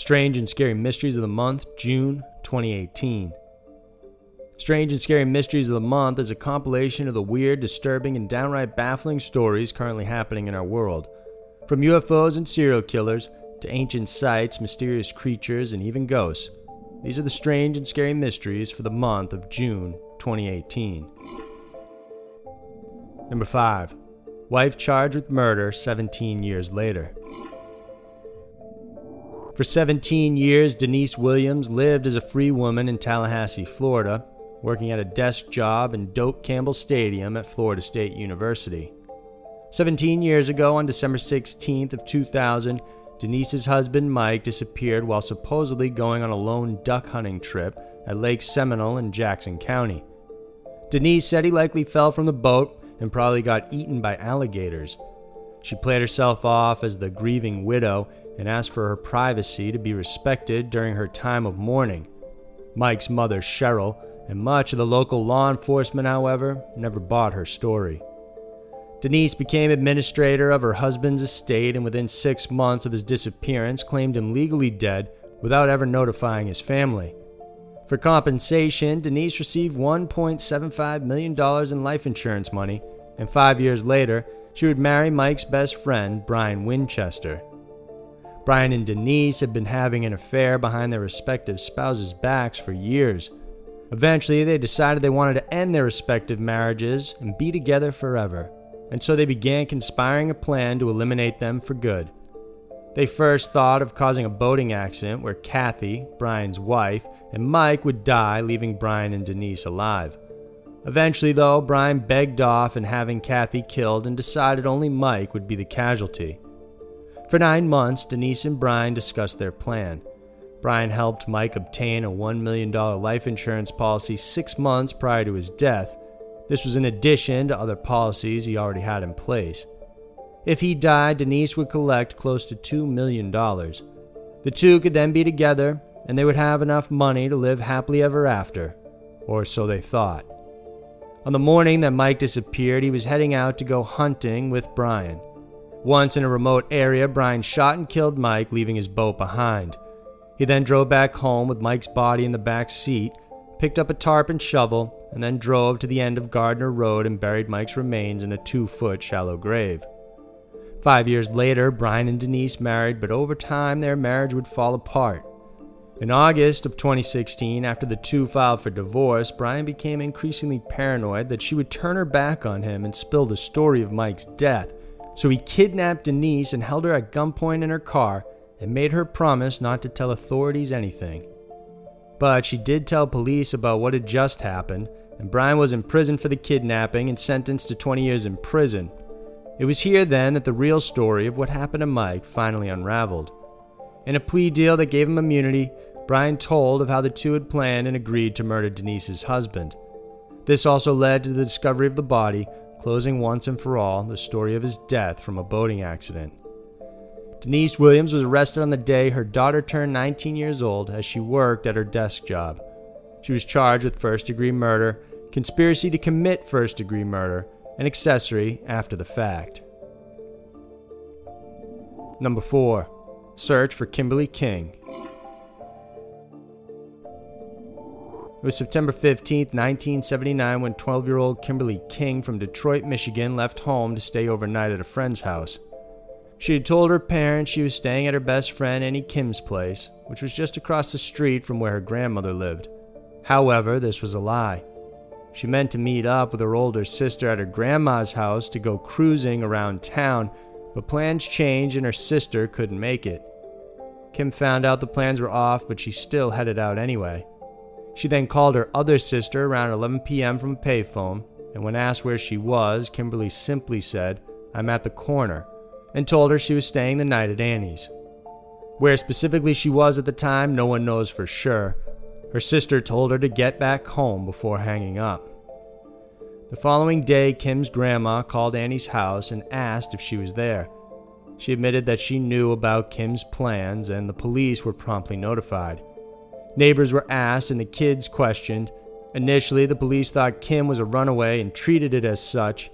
Strange and Scary Mysteries of the Month, June 2018. Strange and Scary Mysteries of the Month is a compilation of the weird, disturbing, and downright baffling stories currently happening in our world. From UFOs and serial killers, to ancient sites, mysterious creatures, and even ghosts. These are the Strange and Scary Mysteries for the month of June 2018. Number 5. Wife charged with murder 17 years later. For 17 years, Denise Williams lived as a free woman in Tallahassee, Florida, working at a desk job in Doak Campbell Stadium at Florida State University. 17 years ago, on December 16th of 2000, Denise's husband Mike disappeared while supposedly going on a lone duck hunting trip at Lake Seminole in Jackson County. Denise said he likely fell from the boat and probably got eaten by alligators. She played herself off as the grieving widow and asked for her privacy to be respected during her time of mourning. Mike's mother, Cheryl, and much of the local law enforcement, however, never bought her story. Denise became administrator of her husband's estate and within 6 months of his disappearance claimed him legally dead without ever notifying his family. For compensation, Denise received $1.75 million in life insurance money, and 5 years later, she would marry Mike's best friend, Brian Winchester. Brian and Denise had been having an affair behind their respective spouses' backs for years. Eventually, they decided they wanted to end their respective marriages and be together forever. And so they began conspiring a plan to eliminate them for good. They first thought of causing a boating accident where Kathy, Brian's wife, and Mike would die, leaving Brian and Denise alive. Eventually, though, Brian begged off in having Kathy killed and decided only Mike would be the casualty. For 9 months, Denise and Brian discussed their plan. Brian helped Mike obtain a $1 million life insurance policy 6 months prior to his death. This was in addition to other policies he already had in place. If he died, Denise would collect close to $2 million. The two could then be together, and they would have enough money to live happily ever after, or so they thought. On the morning that Mike disappeared, he was heading out to go hunting with Brian. Once in a remote area, Brian shot and killed Mike, leaving his boat behind. He then drove back home with Mike's body in the back seat, picked up a tarp and shovel, and then drove to the end of Gardner Road and buried Mike's remains in a 2-foot shallow grave. 5 years later, Brian and Denise married, but over time their marriage would fall apart. In August of 2016, after the two filed for divorce, Brian became increasingly paranoid that she would turn her back on him and spill the story of Mike's death, so he kidnapped Denise and held her at gunpoint in her car and made her promise not to tell authorities anything. But she did tell police about what had just happened, and Brian was imprisoned for the kidnapping and sentenced to 20 years in prison. It was here then that the real story of what happened to Mike finally unraveled. In a plea deal that gave him immunity, Brian told of how the two had planned and agreed to murder Denise's husband. This also led to the discovery of the body, closing once and for all the story of his death from a boating accident. Denise Williams was arrested on the day her daughter turned 19 years old as she worked at her desk job. She was charged with first-degree murder, conspiracy to commit first-degree murder, and accessory after the fact. Number 4. Search for Kimberly King. It was September 15, 1979, when 12-year-old Kimberly King from Detroit, Michigan, left home to stay overnight at a friend's house. She had told her parents she was staying at her best friend Annie Kim's place, which was just across the street from where her grandmother lived. However, this was a lie. She meant to meet up with her older sister at her grandma's house to go cruising around town, but plans changed and her sister couldn't make it. Kim found out the plans were off, but she still headed out anyway. She then called her other sister around 11 p.m. from a payphone, and when asked where she was, Kimberly simply said, "I'm at the corner," and told her she was staying the night at Annie's. Where specifically she was at the time, no one knows for sure. Her sister told her to get back home before hanging up. The following day, Kim's grandma called Annie's house and asked if she was there. She admitted that she knew about Kim's plans, and the police were promptly notified. Neighbors were asked and the kids questioned. Initially, the police thought Kim was a runaway and treated it as such.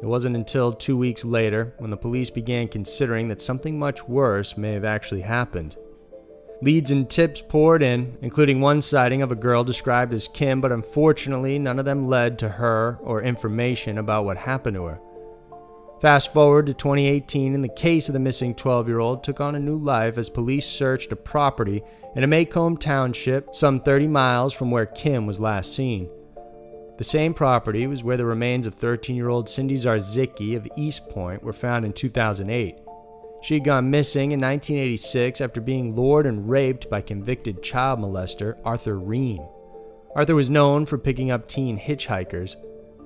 It wasn't until 2 weeks later when the police began considering that something much worse may have actually happened. Leads and tips poured in, including one sighting of a girl described as Kim, but unfortunately none of them led to her or information about what happened to her. Fast forward to 2018 and the case of the missing 12-year-old took on a new life as police searched a property in a Macomb township some 30 miles from where Kim was last seen. The same property was where the remains of 13-year-old Cindy Zarzicki of East Point were found in 2008. She had gone missing in 1986 after being lured and raped by convicted child molester Arthur Ream. Arthur was known for picking up teen hitchhikers,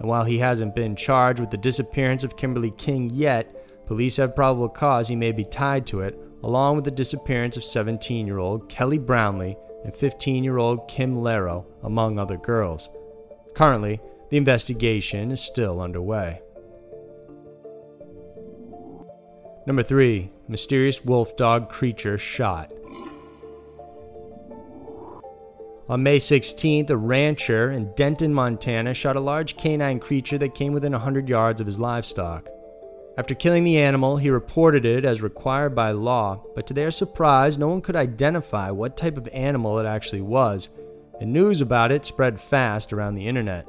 and while he hasn't been charged with the disappearance of Kimberly King yet, police have probable cause he may be tied to it, along with the disappearance of 17-year-old Kelly Brownlee and 15-year-old Kim Lero, among other girls. Currently, the investigation is still underway. Number 3. Mysterious wolf dog creature shot. On May 16th, a rancher in Denton, Montana shot a large canine creature that came within 100 yards of his livestock. After killing the animal, he reported it as required by law, but to their surprise, no one could identify what type of animal it actually was, and news about it spread fast around the internet.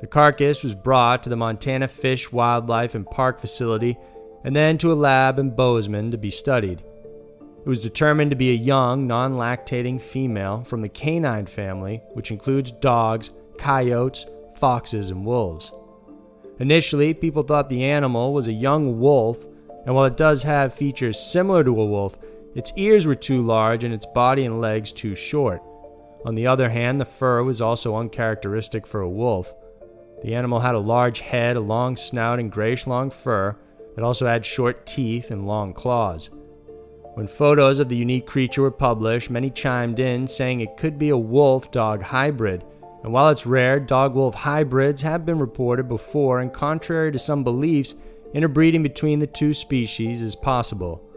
The carcass was brought to the Montana Fish, Wildlife, and Park Facility and then to a lab in Bozeman to be studied. It was determined to be a young, non-lactating female from the canine family, which includes dogs, coyotes, foxes, and wolves. Initially, people thought the animal was a young wolf, and while it does have features similar to a wolf, its ears were too large and its body and legs too short. On the other hand, the fur was also uncharacteristic for a wolf. The animal had a large head, a long snout, and grayish long fur. It also had short teeth and long claws. When photos of the unique creature were published, many chimed in saying it could be a wolf-dog hybrid. And while it's rare, dog-wolf hybrids have been reported before, and contrary to some beliefs, interbreeding between the two species is possible.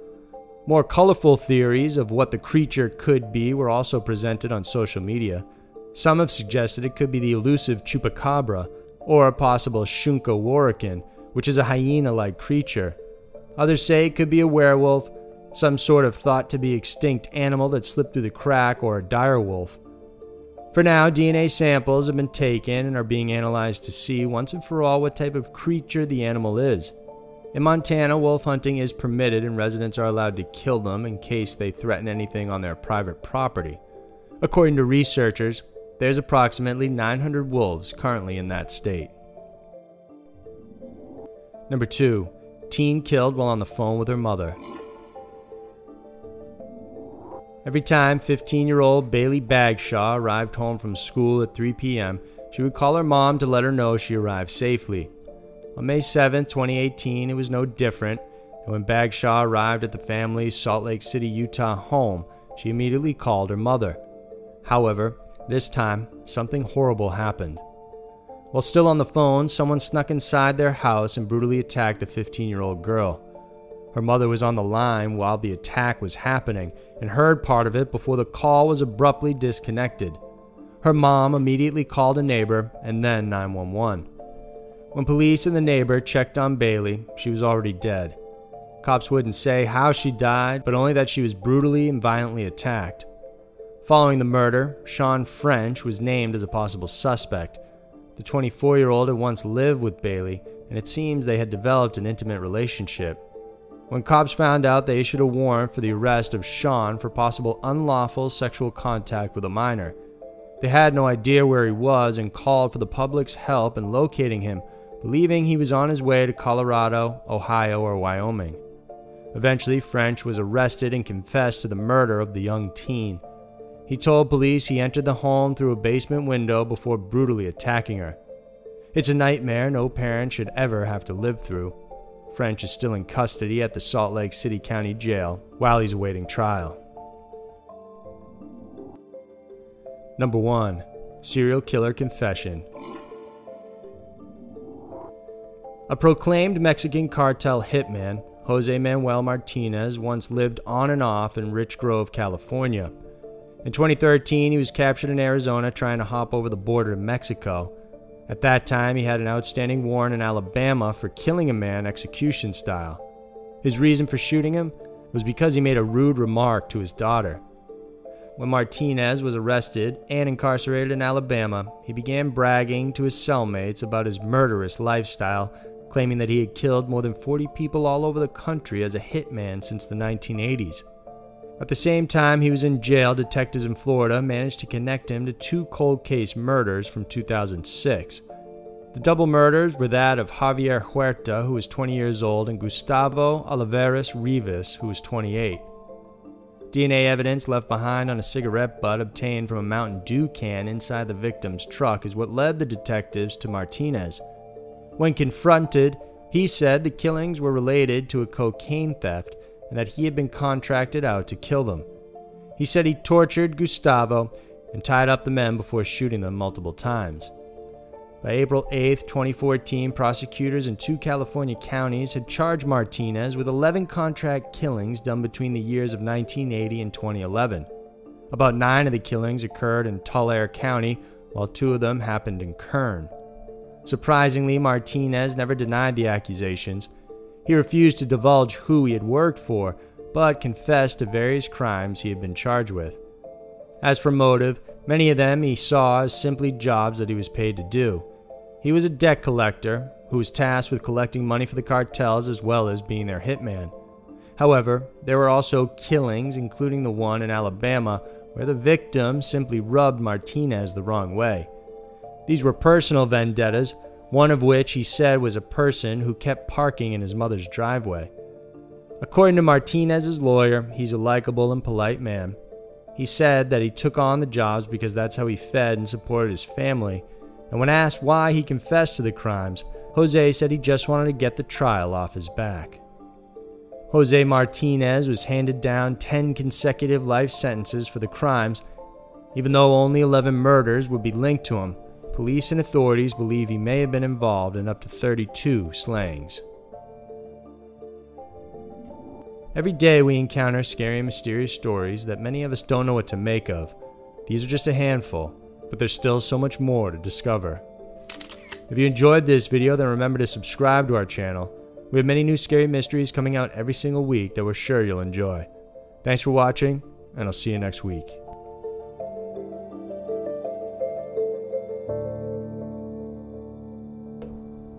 More colorful theories of what the creature could be were also presented on social media. Some have suggested it could be the elusive Chupacabra, or a possible Shunka Warakin, which is a hyena-like creature. Others say it could be a werewolf, some sort of thought to be extinct animal that slipped through the crack, or a direwolf. For now, DNA samples have been taken and are being analyzed to see once and for all what type of creature the animal is. In Montana, wolf hunting is permitted and residents are allowed to kill them in case they threaten anything on their private property. According to researchers, there's approximately 900 wolves currently in that state. Number 2. Teen killed while on the phone with her mother. Every time 15-year-old Bailey Bagshaw arrived home from school at 3 p.m., she would call her mom to let her know she arrived safely. On May 7, 2018, it was no different, and when Bagshaw arrived at the family's Salt Lake City, Utah home, she immediately called her mother. However, this time, something horrible happened. While still on the phone, someone snuck inside their house and brutally attacked the 15-year-old girl. Her mother was on the line while the attack was happening and heard part of it before the call was abruptly disconnected. Her mom immediately called a neighbor and then 911. When police and the neighbor checked on Bailey, she was already dead. Cops wouldn't say how she died, but only that she was brutally and violently attacked. Following the murder, Sean French was named as a possible suspect. The 24-year-old had once lived with Bailey, and it seems they had developed an intimate relationship. When cops found out, they issued a warrant for the arrest of Sean for possible unlawful sexual contact with a minor. They had no idea where he was and called for the public's help in locating him, believing he was on his way to Colorado, Ohio, or Wyoming. Eventually, French was arrested and confessed to the murder of the young teen. He told police he entered the home through a basement window before brutally attacking her. It's a nightmare no parent should ever have to live through. French is still in custody at the Salt Lake City County Jail while he's awaiting trial. Number 1. Serial Killer Confession. A proclaimed Mexican cartel hitman, Jose Manuel Martinez, once lived on and off in Rich Grove, California. In 2013, he was captured in Arizona trying to hop over the border to Mexico. At that time, he had an outstanding warrant in Alabama for killing a man execution style. His reason for shooting him was because he made a rude remark to his daughter. When Martinez was arrested and incarcerated in Alabama, he began bragging to his cellmates about his murderous lifestyle, claiming that he had killed more than 40 people all over the country as a hitman since the 1980s. At the same time he was in jail, detectives in Florida managed to connect him to two cold case murders from 2006. The double murders were that of Javier Huerta, who was 20 years old, and Gustavo Olivares Rivas, who was 28. DNA evidence left behind on a cigarette butt obtained from a Mountain Dew can inside the victim's truck is what led the detectives to Martinez. When confronted, he said the killings were related to a cocaine theft and that he had been contracted out to kill them. He said he tortured Gustavo and tied up the men before shooting them multiple times. By April 8, 2014, prosecutors in two California counties had charged Martinez with 11 contract killings done between the years of 1980 and 2011. About 9 of the killings occurred in Tulare County, while 2 of them happened in Kern. Surprisingly, Martinez never denied the accusations. He refused to divulge who he had worked for, but confessed to various crimes he had been charged with. As for motive, many of them he saw as simply jobs that he was paid to do. He was a debt collector who was tasked with collecting money for the cartels as well as being their hitman. However, there were also killings, including the one in Alabama, where the victim simply rubbed Martinez the wrong way. These were personal vendettas, one of which he said was a person who kept parking in his mother's driveway. According to Martinez's lawyer, he's a likable and polite man. He said that he took on the jobs because that's how he fed and supported his family, and when asked why he confessed to the crimes, Jose said he just wanted to get the trial off his back. Jose Martinez was handed down 10 consecutive life sentences for the crimes. Even though only 11 murders would be linked to him, police and authorities believe he may have been involved in up to 32 slayings. Every day we encounter scary and mysterious stories that many of us don't know what to make of. These are just a handful, but there's still so much more to discover. If you enjoyed this video, then remember to subscribe to our channel. We have many new scary mysteries coming out every single week that we're sure you'll enjoy. Thanks for watching, and I'll see you next week.